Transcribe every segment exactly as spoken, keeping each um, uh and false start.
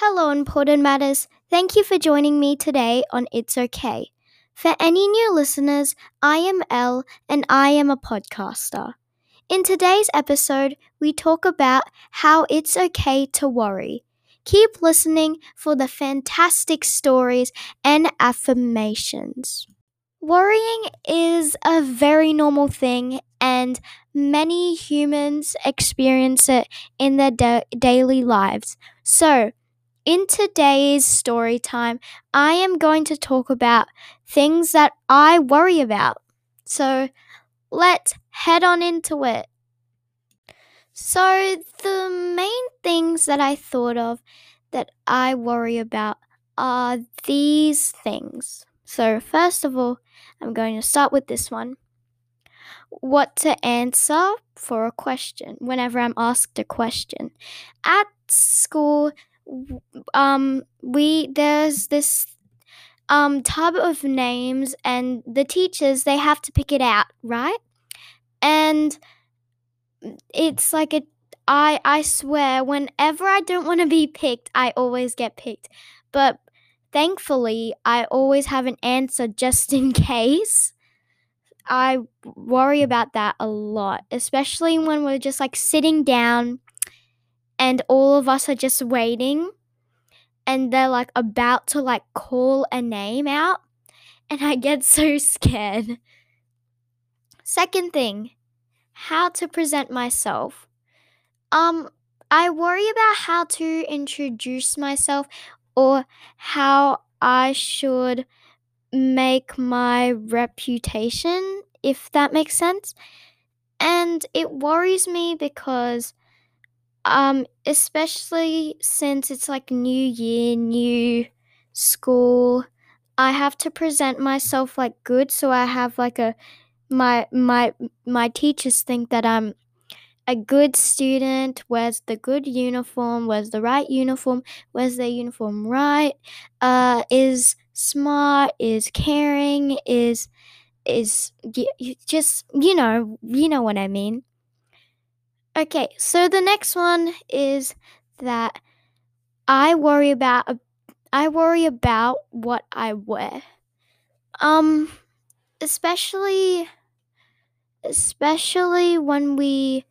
Hello, Important Matters. Thank you for joining me today on It's Okay. For any new listeners, I am Elle and I am a podcaster. In today's episode, we talk about how it's okay to worry. Keep listening for the fantastic stories and affirmations. Worrying is a very normal thing, and many humans experience it in their da- daily lives. So, in today's story time, I am going to talk about things that I worry about. So let's head on into it. So the main things that I thought of that I worry about are these things. So first of all, I'm going to start with this one. What to answer for a question whenever I'm asked a question. At school, Um, we there's this um tub of names, and the teachers, they have to pick it out, right? And it's like a I I swear, whenever I don't want to be picked, I always get picked. But thankfully, I always have an answer just in case. I worry about that a lot, especially when we're just like sitting down. And all of us are just waiting, and they're like about to like call a name out, and I get so scared. Second thing, how to present myself. Um, I worry about how to introduce myself or how I should make my reputation, if that makes sense. And it worries me because Um, especially since it's like new year, new school, I have to present myself like good. So I have like a, my, my, my teachers think that I'm a good student, wears the good uniform, wears the right uniform, wears their uniform right, uh, is smart, is caring, is, is just, you know, you know what I mean. Okay, so the next one is that I worry about I worry about what I wear. Um especially especially when we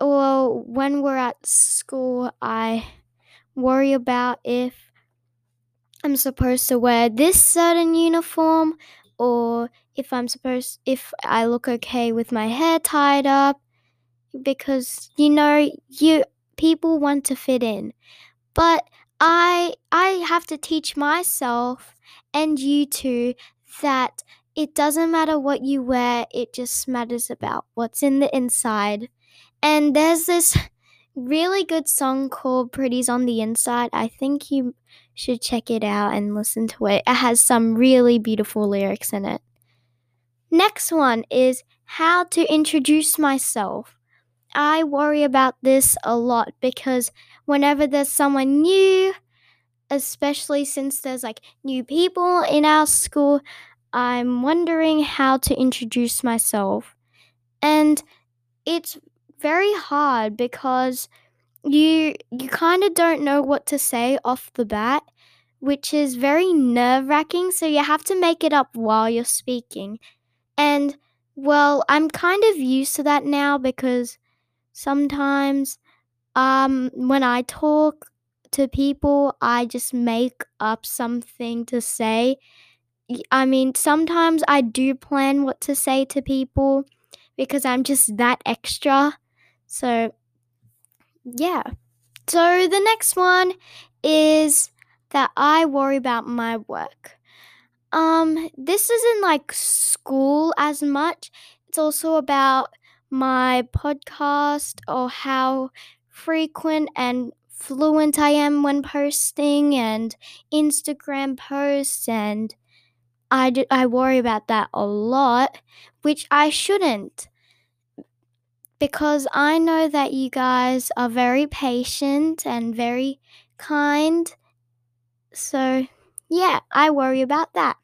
or when we're at school, I worry about if I'm supposed to wear this certain uniform, or if I'm supposed if I look okay with my hair tied up. Because, you know, you people want to fit in. But I I have to teach myself and you too that it doesn't matter what you wear. It just matters about what's in the inside. And there's this really good song called Pretty's on the Inside. I think you should check it out and listen to it. It has some really beautiful lyrics in it. Next one is how to introduce myself. I worry about this a lot because whenever there's someone new, especially since there's like new people in our school, I'm wondering how to introduce myself. And it's very hard because you you kind of don't know what to say off the bat, which is very nerve-wracking, so you have to make it up while you're speaking. And well, I'm kind of used to that now because sometimes um, when I talk to people, I just make up something to say. I mean, sometimes I do plan what to say to people because I'm just that extra. So, yeah. So the next one is that I worry about my work. Um, this isn't like school as much. It's also about my podcast or how frequent and fluent I am when posting, and Instagram posts, and I, do, I worry about that a lot, which I shouldn't, because I know that you guys are very patient and very kind. So yeah, I worry about that.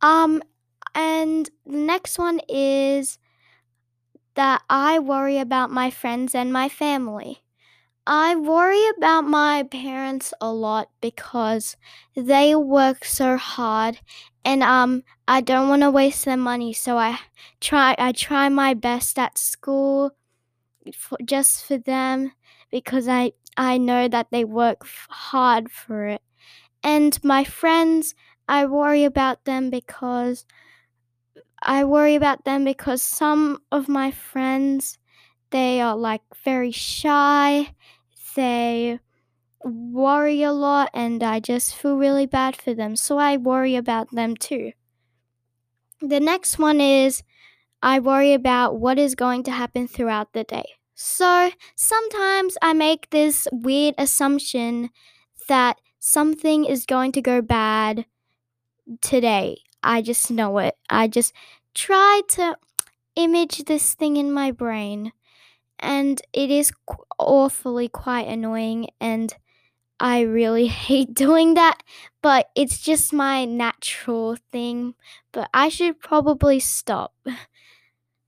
Um, And the next one is that I worry about my friends and my family. I worry about my parents a lot because they work so hard, and um, I don't want to waste their money. So I try, I try my best at school, for, just for them, because I I know that they work hard for it. And my friends, I worry about them because I worry about them because some of my friends, they are like very shy. They worry a lot, and I just feel really bad for them. So I worry about them too. The next one is I worry about what is going to happen throughout the day. So sometimes I make this weird assumption that something is going to go bad today. I just know it. I just try to image this thing in my brain. And it is awfully quite annoying, and I really hate doing that, but it's just my natural thing, but I should probably stop.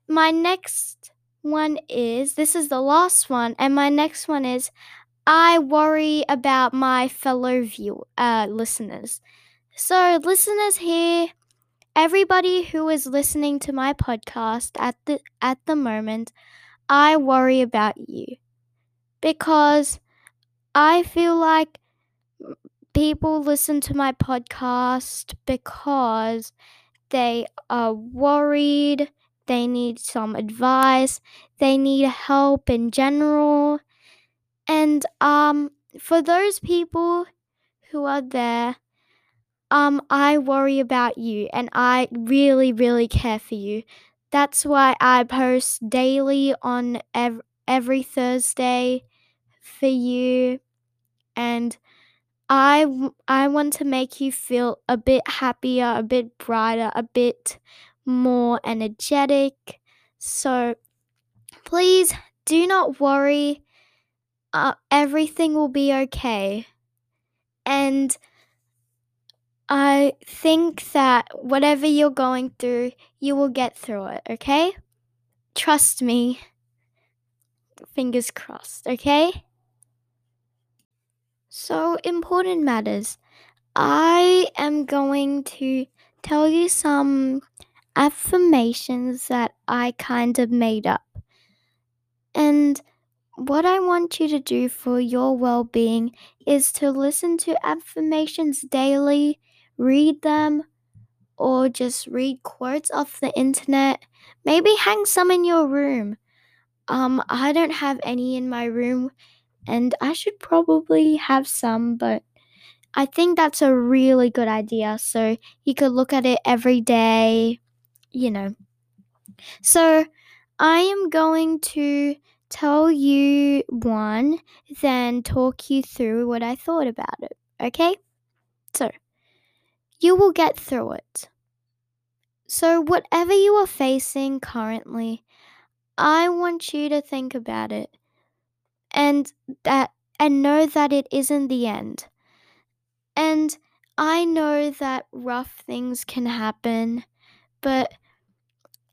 My next one is, this is the last one, and my next one is, I worry about my fellow view, uh, listeners. So listeners here, everybody who is listening to my podcast at the at the moment, I worry about you because I feel like people listen to my podcast because they are worried, they need some advice, they need help in general. And um, for those people who are there, um, I worry about you, and I really, really care for you. That's why I post daily on ev- every Thursday for you. And I, w- I want to make you feel a bit happier, a bit brighter, a bit more energetic. So please do not worry. Uh, everything will be okay. And I think that whatever you're going through, you will get through it, okay? Trust me. Fingers crossed, okay? So, important matters. I am going to tell you some affirmations that I kind of made up. And what I want you to do for your well-being is to listen to affirmations daily, read them, or just read quotes off the internet. Maybe hang some in your room. Um, I don't have any in my room, and I should probably have some, but I think that's a really good idea. So you could look at it every day, you know. So I am going to tell you one, then talk you through what I thought about it, okay? So, you will get through it. So whatever you are facing currently, I want you to think about it and that and know that it isn't the end. And I know that rough things can happen, but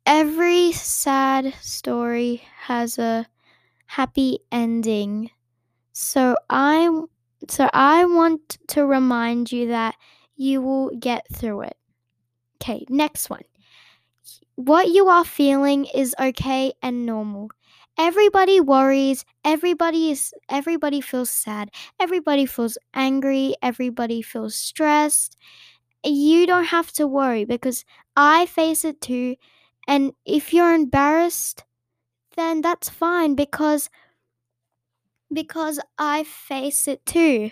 every sad story has a happy ending. So I so I want to remind you that you will get through it. Okay, next one. What you are feeling is okay and normal. Everybody worries. Everybody is. Everybody feels sad. Everybody feels angry. Everybody feels stressed. You don't have to worry because I face it too. And if you're embarrassed, then that's fine because, because I face it too.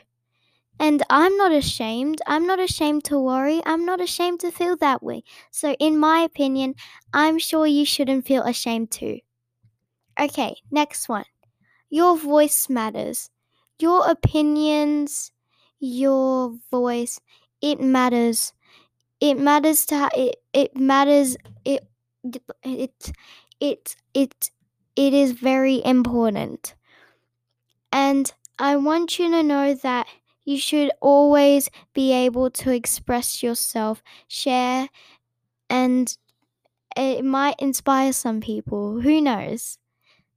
And I'm not ashamed. I'm not ashamed to worry. I'm not ashamed to feel that way. So in my opinion, I'm sure you shouldn't feel ashamed too. Okay, next one. Your voice matters. Your opinions, your voice, it matters. It matters to it it matters it it it it it is very important. And I want you to know that you should always be able to express yourself, share, and it might inspire some people. Who knows?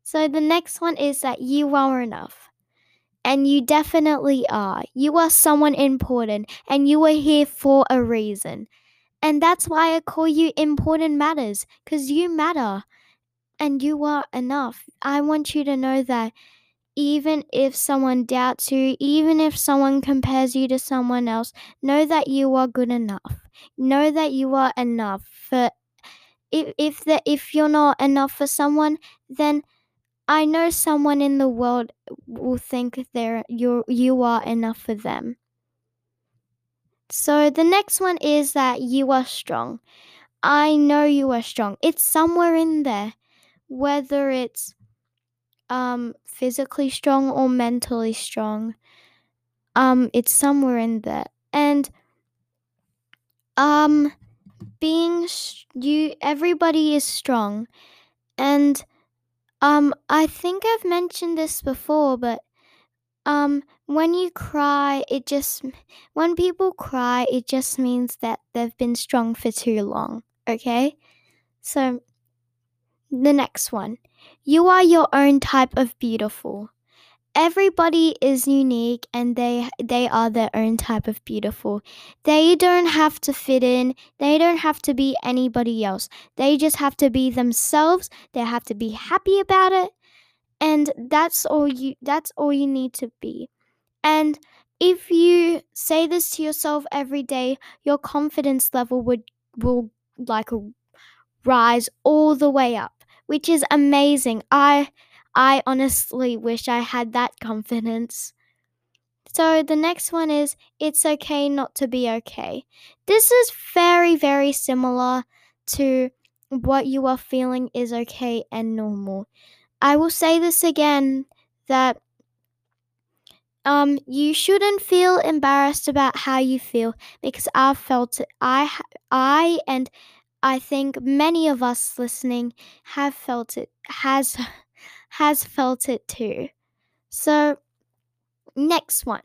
So the next one is that you are enough. and you definitely are. You are someone important, and you are here for a reason. And that's why I call you Important Matters, because you matter, and you are enough. I want you to know that even if someone doubts you, even if someone compares you to someone else, know that you are good enough. Know that you are enough for If if the, if you're not enough for someone, then I know someone in the world will think they're you you are enough for them. So the next one is that you are strong. I know you are strong. It's somewhere in there, whether it's um physically strong or mentally strong. Um, it's somewhere in there, and um. Being you, everybody is strong, and um, I think I've mentioned this before, but um, when you cry, it just when people cry, it just means that they've been strong for too long. Okay, so the next one, you are your own type of beautiful. Everybody is unique, and they they are their own type of beautiful. They don't have to fit in. They don't have to be anybody else. They just have to be themselves. They have to be happy about it, and that's all you. That's all you need to be. And if you say this to yourself every day, your confidence level would will like rise all the way up, which is amazing. I. I honestly wish I had that confidence. So the next one is, it's okay not to be okay. This is very, very similar to what you are feeling is okay and normal. I will say this again, that um, you shouldn't feel embarrassed about how you feel, because I've felt it. I, I and I think many of us listening have felt it, has has felt it too. So, next one.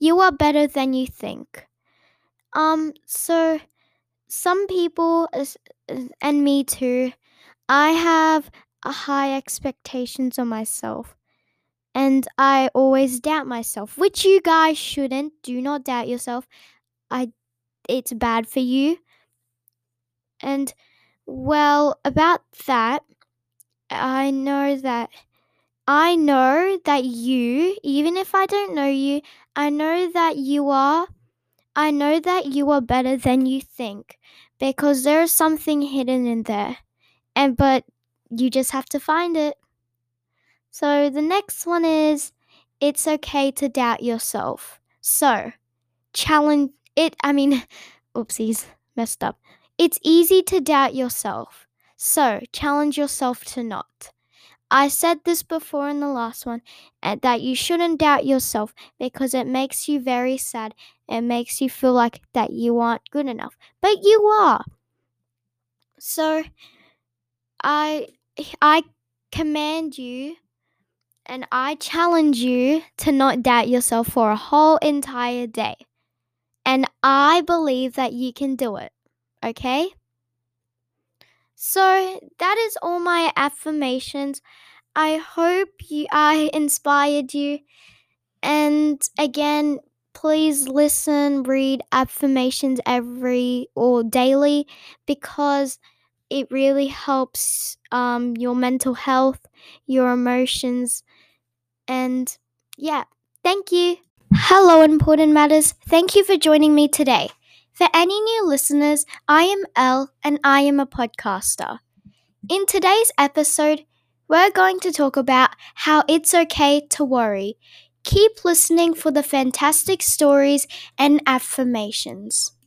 You are better than you think. Um, so some people, and me too, I have high expectations on myself, and I always doubt myself, which you guys shouldn't. Do not doubt yourself. I, it's bad for you. And, well, about that, I know that I know that you, even if I don't know you, I know that you are, I know that you are better than you think, because there is something hidden in there, and but you just have to find it. So the next one is, it's okay to doubt yourself. So challenge it. I mean, oopsies, messed up. It's easy to doubt yourself. So, challenge yourself to not. I said this before in the last one, that you shouldn't doubt yourself, because it makes you very sad. It makes you feel like that you aren't good enough. But you are. So, I, I command you, and I challenge you to not doubt yourself for a whole entire day. And I believe that you can do it. Okay? So that is all my affirmations. I hope you, I inspired you. And again, please listen, read affirmations every or daily, because it really helps um, your mental health, your emotions. And yeah, thank you. Hello, Important Matters. Thank you for joining me today. For any new listeners, I am Elle, and I am a podcaster. In today's episode, we're going to talk about how it's okay to worry. Keep listening for the fantastic stories and affirmations.